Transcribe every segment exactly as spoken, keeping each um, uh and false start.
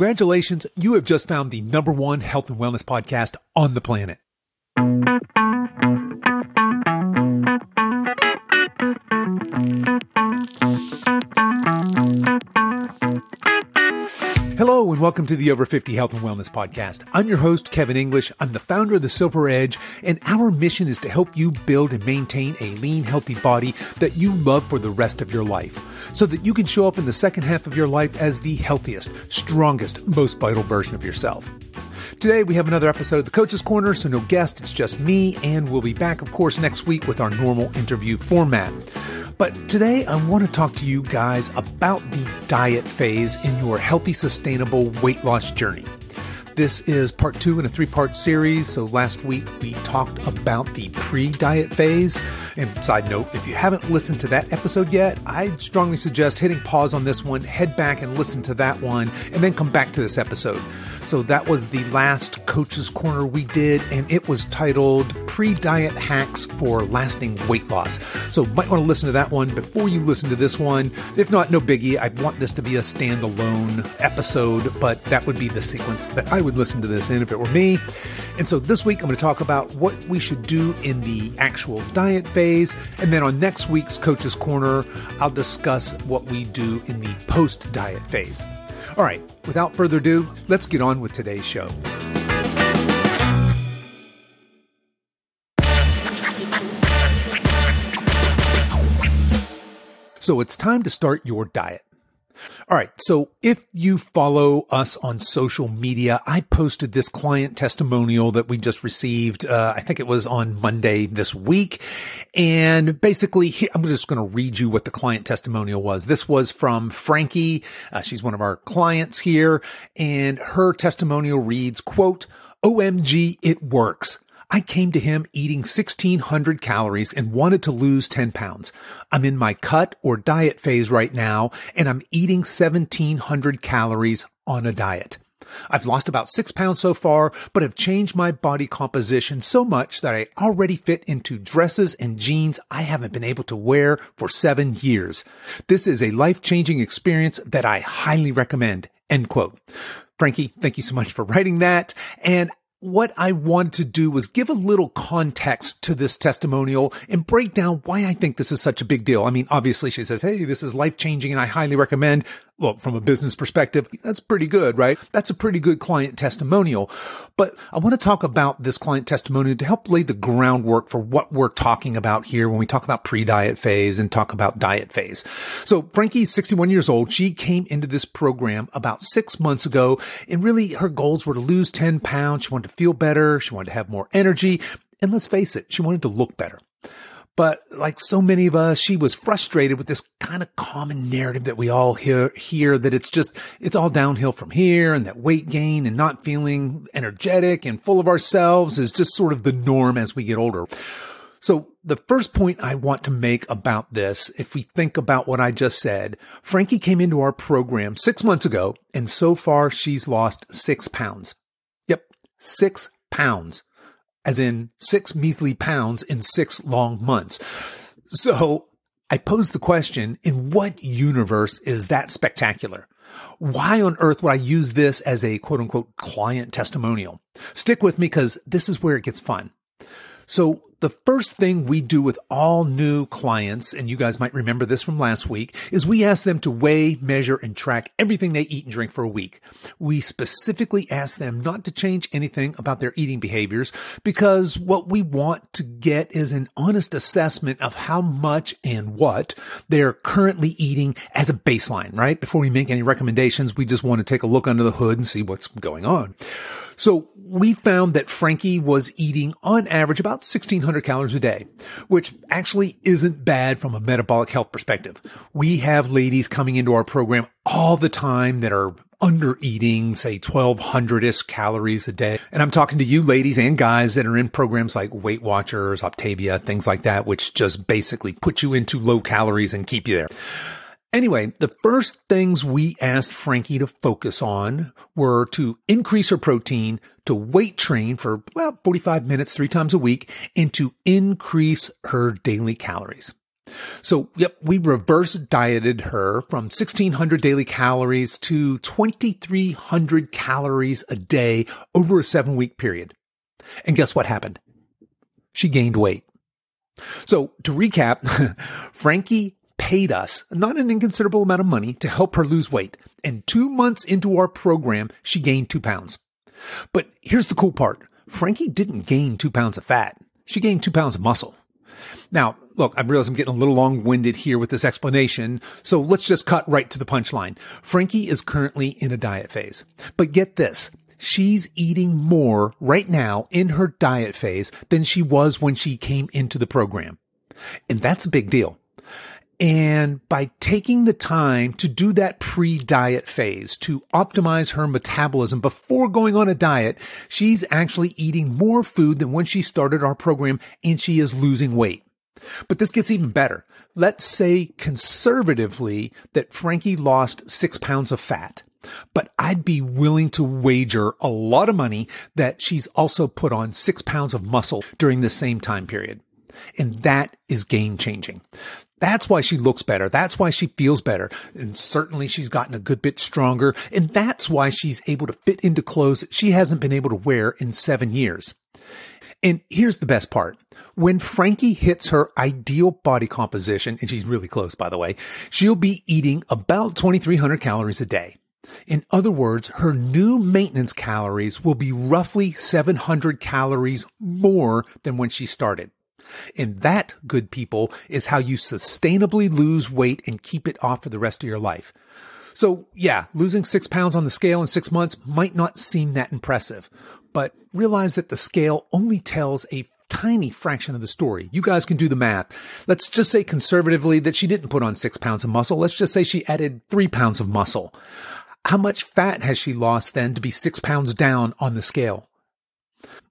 Congratulations, you have just found the number one health and wellness podcast on the planet. Hello and welcome to the Over fifty Health and Wellness Podcast. I'm your host, Kevin English. I'm the founder of the Silver Edge, and our mission is to help you build and maintain a lean, healthy body that you love for the rest of your life, so that you can show up in the second half of your life as the healthiest, strongest, most vital version of yourself. Today, we have another episode of the Coach's Corner, so no guest, it's just me, and we'll be back, of course, next week with our normal interview format. But today, I want to talk to you guys about the diet phase in your healthy, sustainable weight loss journey. This is part two in a three-part series, so last week we talked about the pre-diet phase. And side note, if you haven't listened to that episode yet, I'd strongly suggest hitting pause on this one, head back and listen to that one, and then come back to this episode. So that was the last Coach's Corner we did, and it was titled Pre-Diet Hacks for Lasting Weight Loss. So might want to listen to that one before you listen to this one. If not, no biggie. I want this to be a standalone episode, but that would be the sequence that I would listen to this in if it were me. And so this week I'm going to talk about what we should do in the actual diet phase, and then on next week's Coach's Corner I'll discuss what we do in the post-diet phase. All right, without further ado, let's get on with today's show. So it's time to start your diet. All right, so if you follow us on social media, I posted this client testimonial that we just received. Uh, I think it was on Monday this week. And basically, I'm just going to read you what the client testimonial was. This was from Frankie. Uh, she's one of our clients here. And her testimonial reads, quote, O M G, it works. I came to him eating sixteen hundred calories and wanted to lose ten pounds. I'm in my cut or diet phase right now, and I'm eating seventeen hundred calories on a diet. I've lost about six pounds so far, but have changed my body composition so much that I already fit into dresses and jeans I haven't been able to wear for seven years. This is a life-changing experience that I highly recommend, end quote. Frankie, thank you so much for writing that. And what I wanted to do was give a little context to this testimonial and break down why I think this is such a big deal. I mean, obviously she says, hey, this is life-changing and I highly recommend. Look, from a business perspective, that's pretty good, right? That's a pretty good client testimonial. But I want to talk about this client testimonial to help lay the groundwork for what we're talking about here when we talk about pre-diet phase and talk about diet phase. So Frankie's sixty-one years old. She came into this program about six months ago, and really her goals were to lose ten pounds. She wanted to feel better. She wanted to have more energy. And let's face it, she wanted to look better. But like so many of us, she was frustrated with this kind of common narrative that we all hear, hear that it's just, it's all downhill from here, and that weight gain and not feeling energetic and full of ourselves is just sort of the norm as we get older. So the first point I want to make about this, if we think about what I just said, Frankie came into our program six months ago, and so far she's lost six pounds. Yep, six pounds. As in six measly pounds in six long months. So I pose the question, in what universe is that spectacular? Why on earth would I use this as a quote unquote client testimonial? Stick with me because this is where it gets fun. So the first thing we do with all new clients, and you guys might remember this from last week, is we ask them to weigh, measure, and track everything they eat and drink for a week. We specifically ask them not to change anything about their eating behaviors because what we want to get is an honest assessment of how much and what they're currently eating as a baseline, right? Before we make any recommendations, we just want to take a look under the hood and see what's going on. So we found that Frankie was eating on average about sixteen hundred calories a day, which actually isn't bad from a metabolic health perspective. We have ladies coming into our program all the time that are under eating, say twelve hundred-ish calories a day. And I'm talking to you ladies and guys that are in programs like Weight Watchers, Optavia, things like that, which just basically put you into low calories and keep you there. Anyway, the first things we asked Frankie to focus on were to increase her protein, to weight train for about forty-five minutes, three times a week, and to increase her daily calories. So, yep, we reverse dieted her from sixteen hundred daily calories to twenty-three hundred calories a day over a seven week period. And guess what happened? She gained weight. So to recap, Frankie paid us not an inconsiderable amount of money to help her lose weight. And two months into our program, she gained two pounds. But here's the cool part. Frankie didn't gain two pounds of fat. She gained two pounds of muscle. Now, look, I realize I'm getting a little long-winded here with this explanation, so let's just cut right to the punchline. Frankie is currently in a diet phase. But get this, she's eating more right now in her diet phase than she was when she came into the program. And that's a big deal. And by taking the time to do that pre-diet phase, to optimize her metabolism before going on a diet, she's actually eating more food than when she started our program, and she is losing weight. But this gets even better. Let's say conservatively that Frankie lost six pounds of fat, but I'd be willing to wager a lot of money that she's also put on six pounds of muscle during the same time period. And that is game-changing. That's why she looks better. That's why she feels better. And certainly she's gotten a good bit stronger. And that's why she's able to fit into clothes she hasn't been able to wear in seven years. And here's the best part. When Frankie hits her ideal body composition, and she's really close, by the way, she'll be eating about twenty-three hundred calories a day. In other words, her new maintenance calories will be roughly seven hundred calories more than when she started. And that, good people, is how you sustainably lose weight and keep it off for the rest of your life. So yeah, losing six pounds on the scale in six months might not seem that impressive, but realize that the scale only tells a tiny fraction of the story. You guys can do the math. Let's just say conservatively that she didn't put on six pounds of muscle. Let's just say she added three pounds of muscle. How much fat has she lost then to be six pounds down on the scale?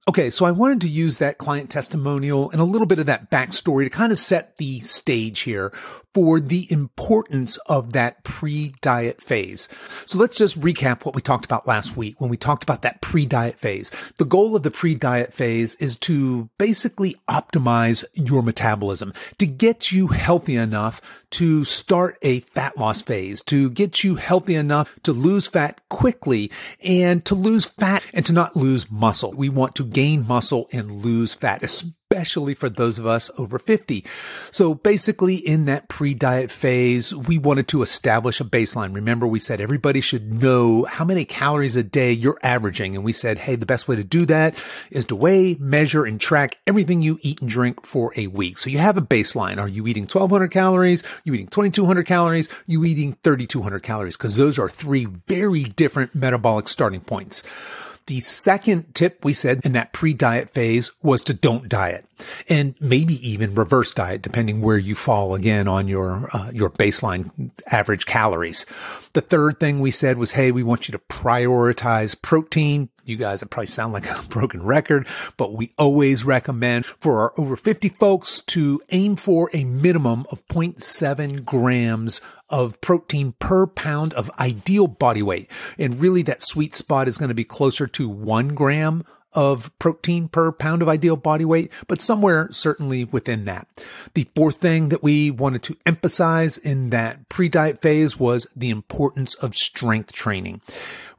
Okay, so I wanted to use that client testimonial and a little bit of that backstory to kind of set the stage here for the importance of that pre-diet phase. So let's just recap what we talked about last week when we talked about that pre-diet phase. The goal of the pre-diet phase is to basically optimize your metabolism, to get you healthy enough to start a fat loss phase, to get you healthy enough to lose fat quickly and to lose fat and to not lose muscle. We want to gain muscle and lose fat, especially for those of us over fifty. So basically in that pre-diet phase, we wanted to establish a baseline. Remember, we said everybody should know how many calories a day you're averaging. And we said, hey, the best way to do that is to weigh, measure, and track everything you eat and drink for a week. So you have a baseline. Are you eating twelve hundred calories? Are you eating twenty-two hundred calories? Are you eating thirty-two hundred calories? Because those are three very different metabolic starting points. The second tip we said in that pre-diet phase was to don't diet and maybe even reverse diet, depending where you fall again on your, uh, your baseline average calories. The third thing we said was, hey, we want you to prioritize protein. You guys, it probably sound like a broken record, but we always recommend for our over fifty folks to aim for a minimum of zero point seven grams of protein per pound of ideal body weight. And really that sweet spot is going to be closer to one gram of protein per pound of ideal body weight, but somewhere certainly within that. The fourth thing that we wanted to emphasize in that pre-diet phase was the importance of strength training.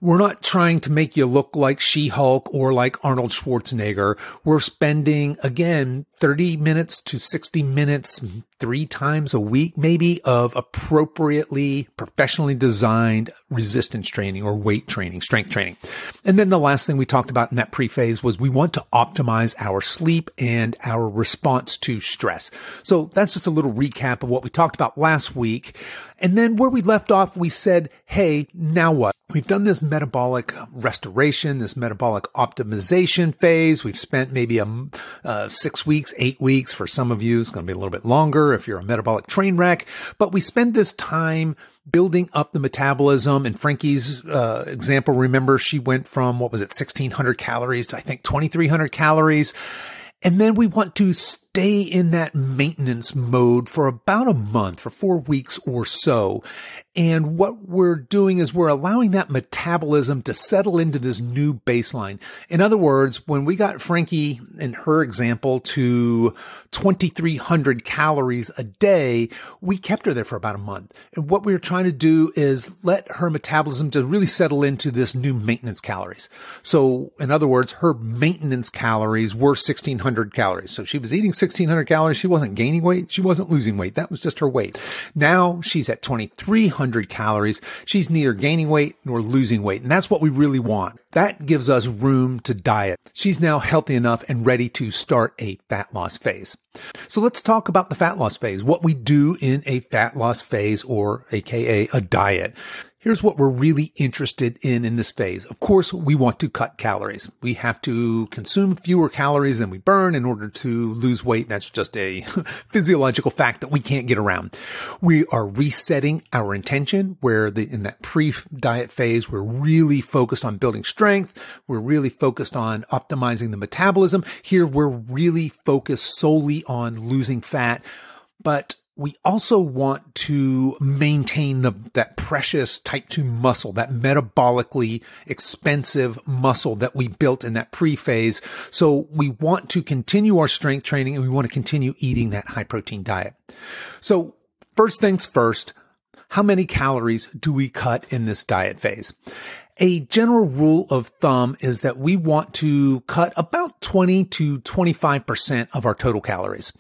We're not trying to make you look like She-Hulk or like Arnold Schwarzenegger. We're spending, again, thirty minutes to sixty minutes, three times a week maybe, of appropriately professionally designed resistance training or weight training, strength training. And then the last thing we talked about in that pre-phase was we want to optimize our sleep and our response to stress. So that's just a little recap of what we talked about last week. And then where we left off, we said, hey, now what? We've done this metabolic restoration, this metabolic optimization phase. We've spent maybe a, uh, six weeks, eight weeks. For some of you, it's going to be a little bit longer if you're a metabolic train wreck. But we spend this time building up the metabolism. And Frankie's uh, example, remember, she went from, what was it, sixteen hundred calories to, I think, twenty-three hundred calories. And then we want to st- stay in that maintenance mode for about a month, for four weeks or so. And what we're doing is we're allowing that metabolism to settle into this new baseline. In other words, when we got Frankie, in her example, to twenty-three hundred calories a day, we kept her there for about a month. And what we were trying to do is let her metabolism to really settle into this new maintenance calories. So in other words, her maintenance calories were sixteen hundred calories. So she was eating sixteen hundred calories. She wasn't gaining weight. She wasn't losing weight. That was just her weight. Now she's at twenty-three hundred calories. She's neither gaining weight nor losing weight. And that's what we really want. That gives us room to diet. She's now healthy enough and ready to start a fat loss phase. So let's talk about the fat loss phase, what we do in a fat loss phase, or aka a diet. Here's what we're really interested in in this phase. Of course, we want to cut calories. We have to consume fewer calories than we burn in order to lose weight. That's just a physiological fact that we can't get around. We are resetting our intention, where the, in that pre-diet phase, we're really focused on building strength. We're really focused on optimizing the metabolism. Here, we're really focused solely on losing fat, but we also want to maintain the, that precious type two muscle, that metabolically expensive muscle that we built in that pre-phase. So we want to continue our strength training, and we want to continue eating that high-protein diet. So first things first, how many calories do we cut in this diet phase? A general rule of thumb is that we want to cut about twenty to twenty-five percent of our total calories.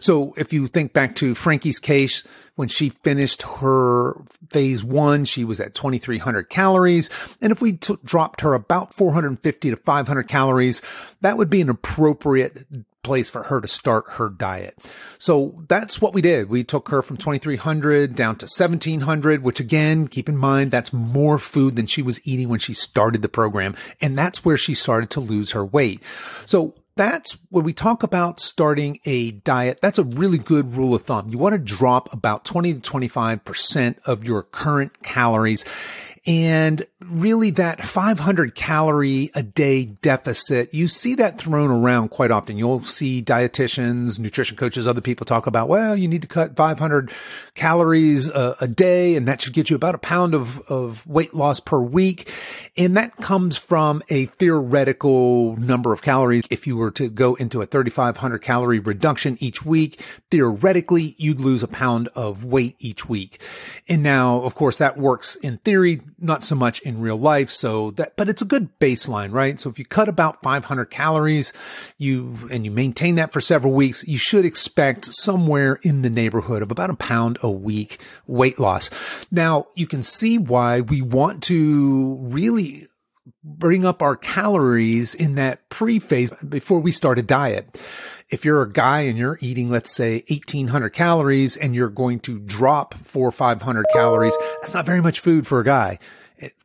So if you think back to Frankie's case, when she finished her phase one, she was at twenty-three hundred calories. And if we t- dropped her about four hundred fifty to five hundred calories, that would be an appropriate place for her to start her diet. So that's what we did. We took her from twenty-three hundred down to seventeen hundred, which again, keep in mind, that's more food than she was eating when she started the program. And that's where she started to lose her weight. So that's when we talk about starting a diet, that's a really good rule of thumb. You want to drop about twenty to twenty-five percent of your current calories. And really that five hundred calorie a day deficit, you see that thrown around quite often. You'll see dietitians, nutrition coaches, other people talk about, well, you need to cut five hundred calories a, a day, and that should get you about a pound of, of weight loss per week. And that comes from a theoretical number of calories. If you were to go into a thirty-five hundred calorie reduction each week, theoretically, you'd lose a pound of weight each week. And now, of course, that works in theory, not so much in real life. So that, but it's a good baseline, right? So if you cut about five hundred calories, you, and you maintain that for several weeks, you should expect somewhere in the neighborhood of about a pound a week weight loss. Now you can see why we want to really bring up our calories in that pre-phase before we start a diet. If you're a guy and you're eating, let's say, eighteen hundred calories, and you're going to drop four or five hundred calories, that's not very much food for a guy.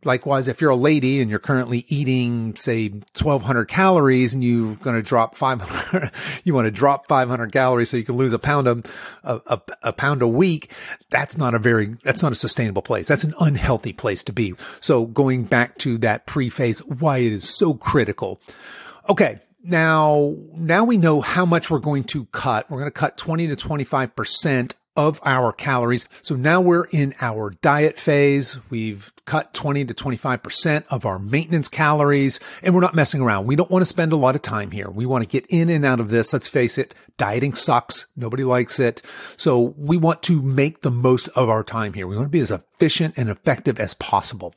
Likewise, if you're a lady and you're currently eating, say, twelve hundred calories, and you're going to drop five hundred, you want to drop five hundred calories so you can lose a pound a, a, a pound a week. That's not a very, that's not a sustainable place. That's an unhealthy place to be. So going back to that pre-phase, why it is so critical. Okay. Now, now we know how much we're going to cut. We're going to cut twenty to twenty-five percent of our calories. So now we're in our diet phase. We've cut twenty to twenty-five percent of our maintenance calories, and we're not messing around. We don't want to spend a lot of time here. We want to get in and out of this. Let's face it, dieting sucks. Nobody likes it. So we want to make the most of our time here. We want to be as efficient and effective as possible.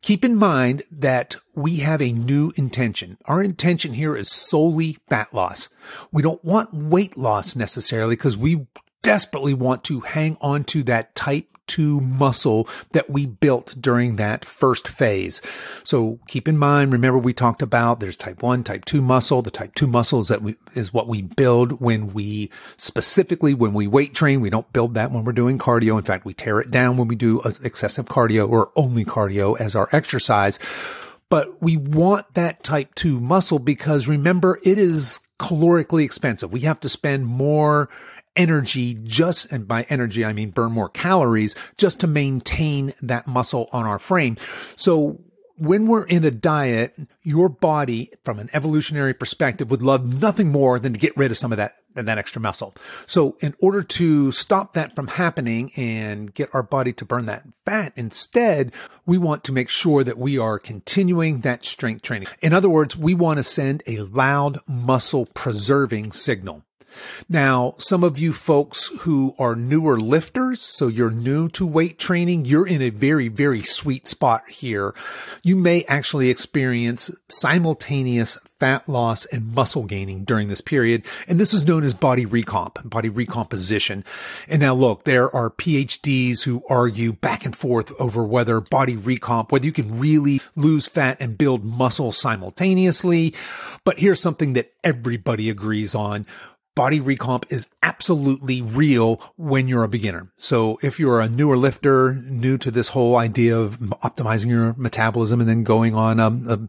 Keep in mind that we have a new intention. Our intention here is solely fat loss. We don't want weight loss necessarily, because we desperately want to hang on to that type two muscle that we built during that first phase. So keep in mind, remember we talked about there's type one, type two muscle. The type two muscle is, that we, is what we build when we, specifically when we weight train. We don't build that when we're doing cardio. In fact, we tear it down when we do excessive cardio or only cardio as our exercise. But we want that type two muscle because, remember, it is calorically expensive. We have to spend more energy just, and by energy, I mean burn more calories just to maintain that muscle on our frame. So when we're in a diet, your body, from an evolutionary perspective, would love nothing more than to get rid of some of that, that extra muscle. So in order to stop that from happening and get our body to burn that fat instead, we want to make sure that we are continuing that strength training. In other words, we want to send a loud muscle preserving signal. Now, some of you folks who are newer lifters, so you're new to weight training, you're in a very, very sweet spot here. You may actually experience simultaneous fat loss and muscle gaining during this period. And this is known as body recomp, body recomposition. And now look, there are P H Ds who argue back and forth over whether body recomp, whether you can really lose fat and build muscle simultaneously. But here's something that everybody agrees on. Body recomp is absolutely real when you're a beginner. So if you're a newer lifter, new to this whole idea of optimizing your metabolism and then going on a, a,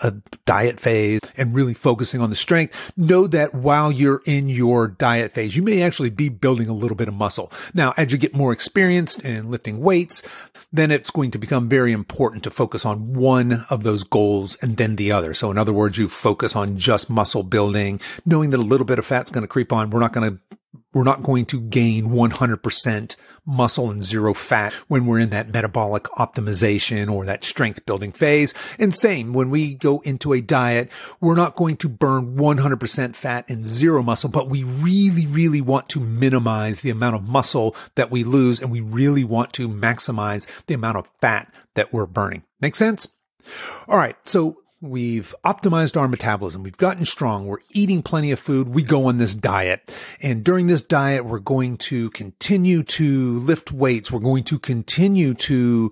a diet phase and really focusing on the strength, know that while you're in your diet phase, you may actually be building a little bit of muscle. Now, as you get more experienced in lifting weights, then it's going to become very important to focus on one of those goals and then the other. So in other words, you focus on just muscle building, knowing that a little bit of fat's going to creep on. We're not going to, we're not going to gain one hundred percent muscle and zero fat when we're in that metabolic optimization or that strength building phase. And same, when we go into a diet, we're not going to burn one hundred percent fat and zero muscle, but we really, really want to minimize the amount of muscle that we lose. And we really want to maximize the amount of fat that we're burning. Make sense? All right. So we've optimized our metabolism. We've gotten strong. We're eating plenty of food. We go on this diet. And during this diet, we're going to continue to lift weights. We're going to continue to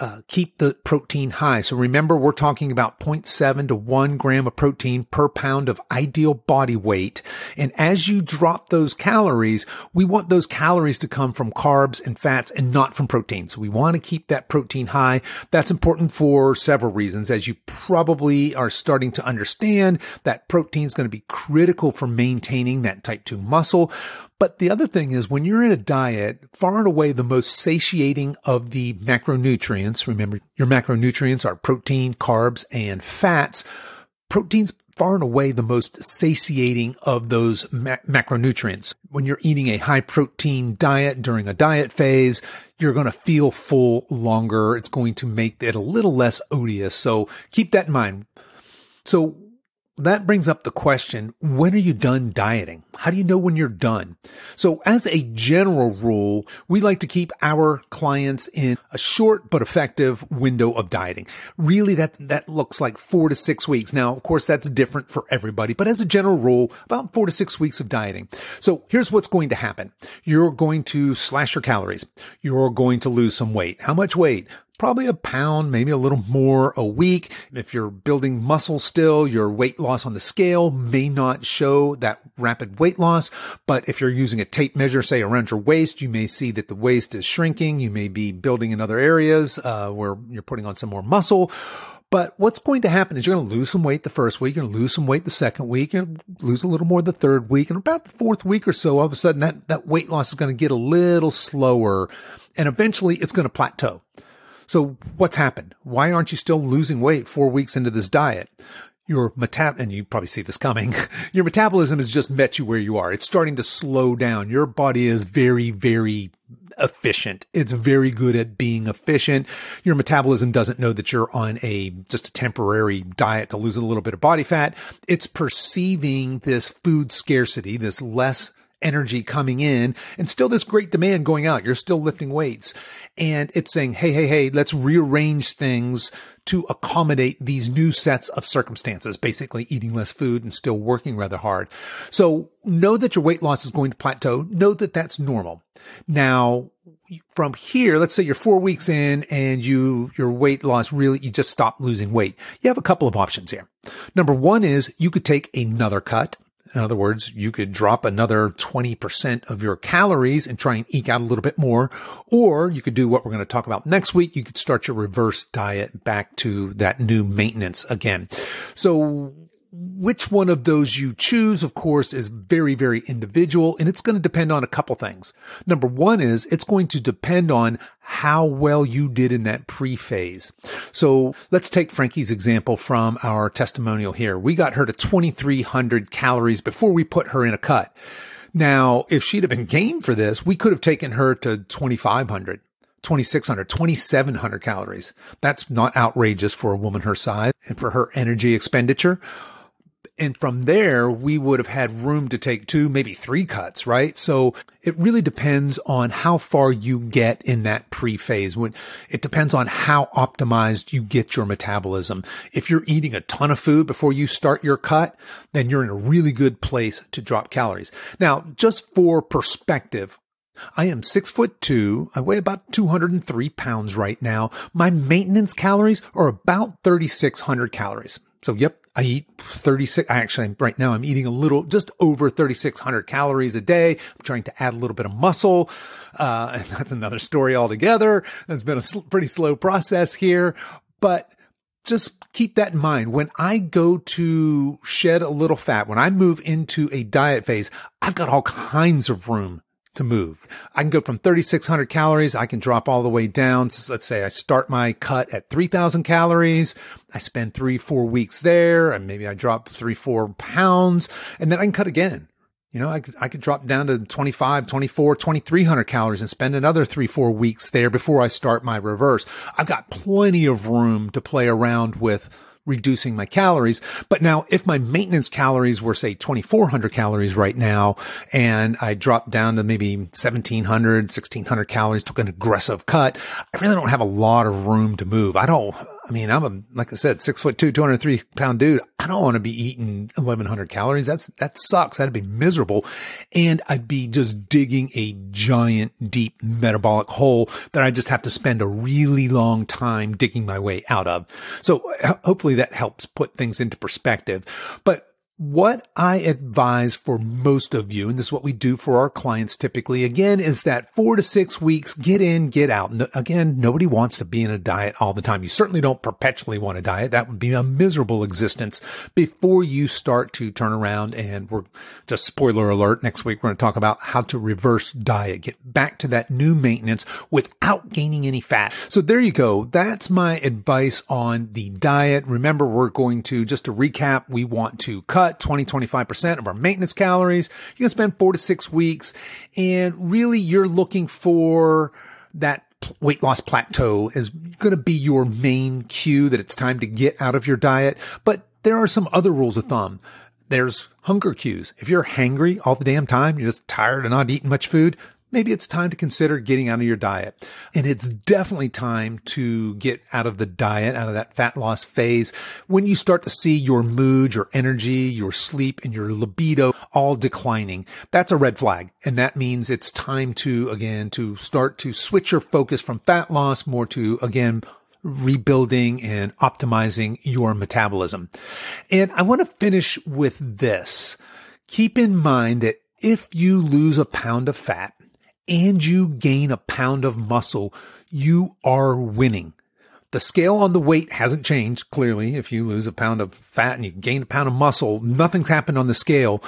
uh, keep the protein high. So remember, we're talking about zero point seven to one gram of protein per pound of ideal body weight. And as you drop those calories, we want those calories to come from carbs and fats and not from protein. So we want to keep that protein high. That's important for several reasons. As you probably are starting to understand, that protein is going to be critical for maintaining that type two muscle. But the other thing is, when you're in a diet, far and away the most satiating of the macronutrients, remember your macronutrients are protein, carbs, and fats. Protein's far and away the most satiating of those ma- macronutrients. When you're eating a high protein diet during a diet phase, you're going to feel full longer. It's going to make it a little less odious. So keep that in mind. So that brings up the question, when are you done dieting? How do you know when you're done? So as a general rule, we like to keep our clients in a short but effective window of dieting. Really, that that looks like four to six weeks. Now, of course, that's different for everybody, but as a general rule, about four to six weeks of dieting. So here's what's going to happen. You're going to slash your calories. You're going to lose some weight. How much weight? Probably a pound, maybe a little more a week. If you're building muscle still, your weight loss on the scale may not show that rapid weight loss. But if you're using a tape measure, say around your waist, you may see that the waist is shrinking. You may be building in other areas uh, where you're putting on some more muscle. But what's going to happen is you're going to lose some weight the first week, you're going to lose some weight the second week, you're going to lose a little more the third week, and about the fourth week or so, all of a sudden that, that weight loss is going to get a little slower, and eventually it's going to plateau. So what's happened? Why aren't you still losing weight four weeks into this diet? Your metab, and you probably see this coming, your metabolism has just met you where you are. It's starting to slow down. Your body is very, very efficient. It's very good at being efficient. Your metabolism doesn't know that you're on a just a temporary diet to lose a little bit of body fat. It's perceiving this food scarcity, this less energy coming in, and still this great demand going out. You're still lifting weights, and it's saying, hey, hey, hey, let's rearrange things to accommodate these new sets of circumstances, basically eating less food and still working rather hard. So know that your weight loss is going to plateau. Know that that's normal. Now, from here, let's say you're four weeks in and you, your weight loss really, you just stop losing weight. You have a couple of options here. Number one is you could take another cut. In other words, you could drop another twenty percent of your calories and try and eke out a little bit more. Or you could do what we're going to talk about next week. You could start your reverse diet back to that new maintenance again. So which one of those you choose, of course, is very, very individual, and it's going to depend on a couple things. Number one is it's going to depend on how well you did in that pre-phase. So let's take Frankie's example from our testimonial here. We got her to twenty-three hundred calories before we put her in a cut. Now, if she'd have been game for this, we could have taken her to twenty-five hundred. twenty-six hundred, twenty-seven hundred calories. That's not outrageous for a woman her size and for her energy expenditure. And from there, we would have had room to take two, maybe three cuts, right? So it really depends on how far you get in that pre-phase. It depends on how optimized you get your metabolism. If you're eating a ton of food before you start your cut, then you're in a really good place to drop calories. Now, just for perspective, I am six foot two. I weigh about two hundred three pounds right now. My maintenance calories are about thirty-six hundred calories. So, yep, I eat thirty-six. I actually, right now I'm eating a little, just over thirty-six hundred calories a day. I'm trying to add a little bit of muscle. Uh, and that's another story altogether. That's been a sl- pretty slow process here, but just keep that in mind. When I go to shed a little fat, when I move into a diet phase, I've got all kinds of room to move. I can go from thirty-six hundred calories. I can drop all the way down. So let's say I start my cut at three thousand calories. I spend three, four weeks there, and maybe I drop three, four pounds, and then I can cut again. You know, I could, I could drop down to twenty-five, twenty-four, twenty-three hundred calories and spend another three, four weeks there before I start my reverse. I've got plenty of room to play around with reducing my calories. But now if my maintenance calories were, say, twenty-four hundred calories right now, and I dropped down to maybe seventeen hundred, sixteen hundred calories, took an aggressive cut, I really don't have a lot of room to move. I don't, I mean, I'm a, like I said, six foot two, two hundred three pound dude. I don't want to be eating eleven hundred calories. That's, that sucks. That'd be miserable. And I'd be just digging a giant deep metabolic hole that I just have to spend a really long time digging my way out of. So hopefully that helps put things into perspective. But what I advise for most of you, and this is what we do for our clients typically, again, is that four to six weeks, get in, get out. No, again, nobody wants to be in a diet all the time. You certainly don't perpetually want a diet. That would be a miserable existence before you start to turn around. And we're just, spoiler alert, next week we're going to talk about how to reverse diet, get back to that new maintenance without gaining any fat. So there you go. That's my advice on the diet. Remember, we're going to, just to recap, we want to cut twenty, twenty-five percent of our maintenance calories. You're going to spend four to six weeks. And really, you're looking for that weight loss plateau is going to be your main cue that it's time to get out of your diet. But there are some other rules of thumb. There's hunger cues. If you're hangry all the damn time, you're just tired and not eating much food, maybe it's time to consider getting out of your diet. And it's definitely time to get out of the diet, out of that fat loss phase, when you start to see your mood, your energy, your sleep, and your libido all declining. That's a red flag. And that means it's time to, again, to start to switch your focus from fat loss more to, again, rebuilding and optimizing your metabolism. And I want to finish with this. Keep in mind that if you lose a pound of fat, and you gain a pound of muscle, you are winning. The scale on the weight hasn't changed. Clearly, if you lose a pound of fat and you gain a pound of muscle, nothing's happened on the scale,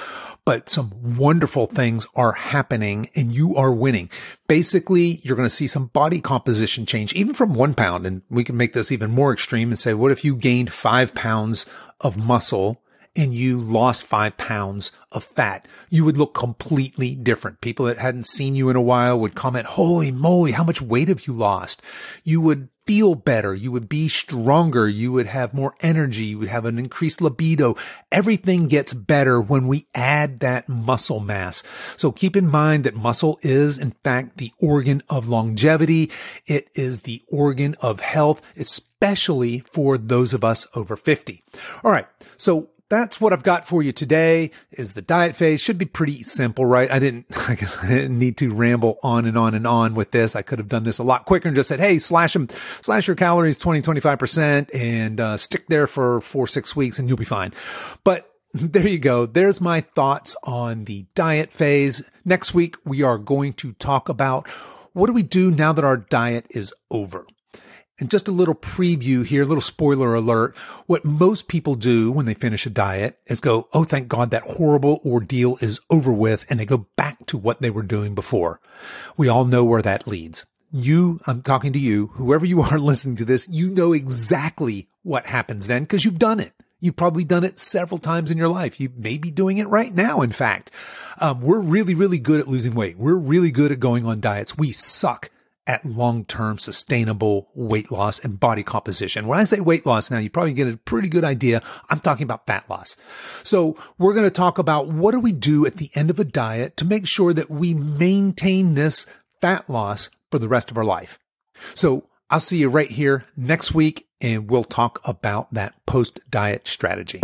but some wonderful things are happening and you are winning. Basically, you're going to see some body composition change, even from one pound. And we can make this even more extreme and say, what if you gained five pounds of muscle and you lost five pounds of fat? You would look completely different. People that hadn't seen you in a while would comment, holy moly, how much weight have you lost? You would feel better. You would be stronger. You would have more energy. You would have an increased libido. Everything gets better when we add that muscle mass. So keep in mind that muscle is, in fact, the organ of longevity. It is the organ of health, especially for those of us over fifty. All right. So that's what I've got for you today is the diet phase. Should be pretty simple, right? I didn't, I guess I didn't need to ramble on and on and on with this. I could have done this a lot quicker and just said, hey, slash them, slash your calories twenty, twenty-five percent and uh, stick there for four, six weeks and you'll be fine. But there you go. There's my thoughts on the diet phase. Next week, we are going to talk about what do we do now that our diet is over? And just a little preview here, a little spoiler alert. What most people do when they finish a diet is go, oh, thank God that horrible ordeal is over with. And they go back to what they were doing before. We all know where that leads. You, I'm talking to you, whoever you are listening to this, you know exactly what happens then because you've done it. You've probably done it several times in your life. You may be doing it right now, in fact. Um, we're really, really good at losing weight. We're really good at going on diets. We suck at long-term sustainable weight loss and body composition. When I say weight loss now, you probably get a pretty good idea. I'm talking about fat loss. So we're going to talk about what do we do at the end of a diet to make sure that we maintain this fat loss for the rest of our life. So I'll see you right here next week, and we'll talk about that post-diet strategy.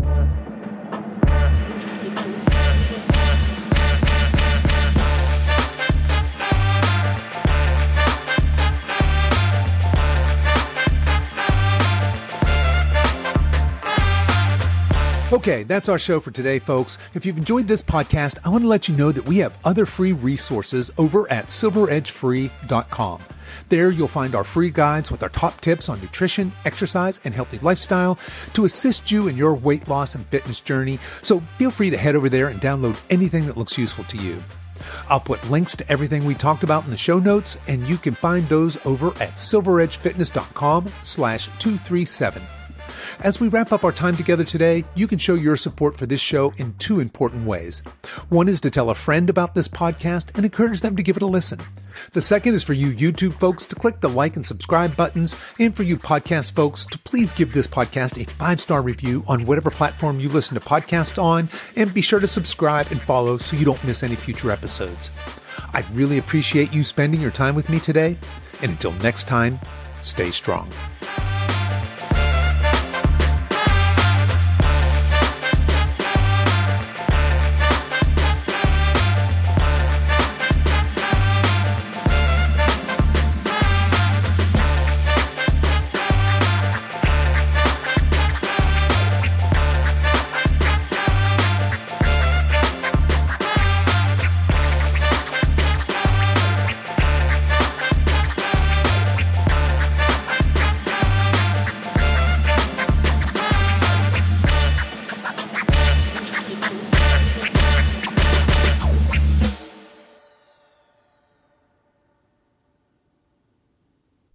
Okay, that's our show for today, folks. If you've enjoyed this podcast, I want to let you know that we have other free resources over at silver edge free dot com. There you'll find our free guides with our top tips on nutrition, exercise, and healthy lifestyle to assist you in your weight loss and fitness journey. So feel free to head over there and download anything that looks useful to you. I'll put links to everything we talked about in the show notes, and you can find those over at silver edge fitness dot com slash two three seven. As we wrap up our time together today, you can show your support for this show in two important ways. One is to tell a friend about this podcast and encourage them to give it a listen. The second is for you YouTube folks to click the like and subscribe buttons, and for you podcast folks to please give this podcast a five-star review on whatever platform you listen to podcasts on, and be sure to subscribe and follow so you don't miss any future episodes. I really appreciate you spending your time with me today, and until next time, stay strong.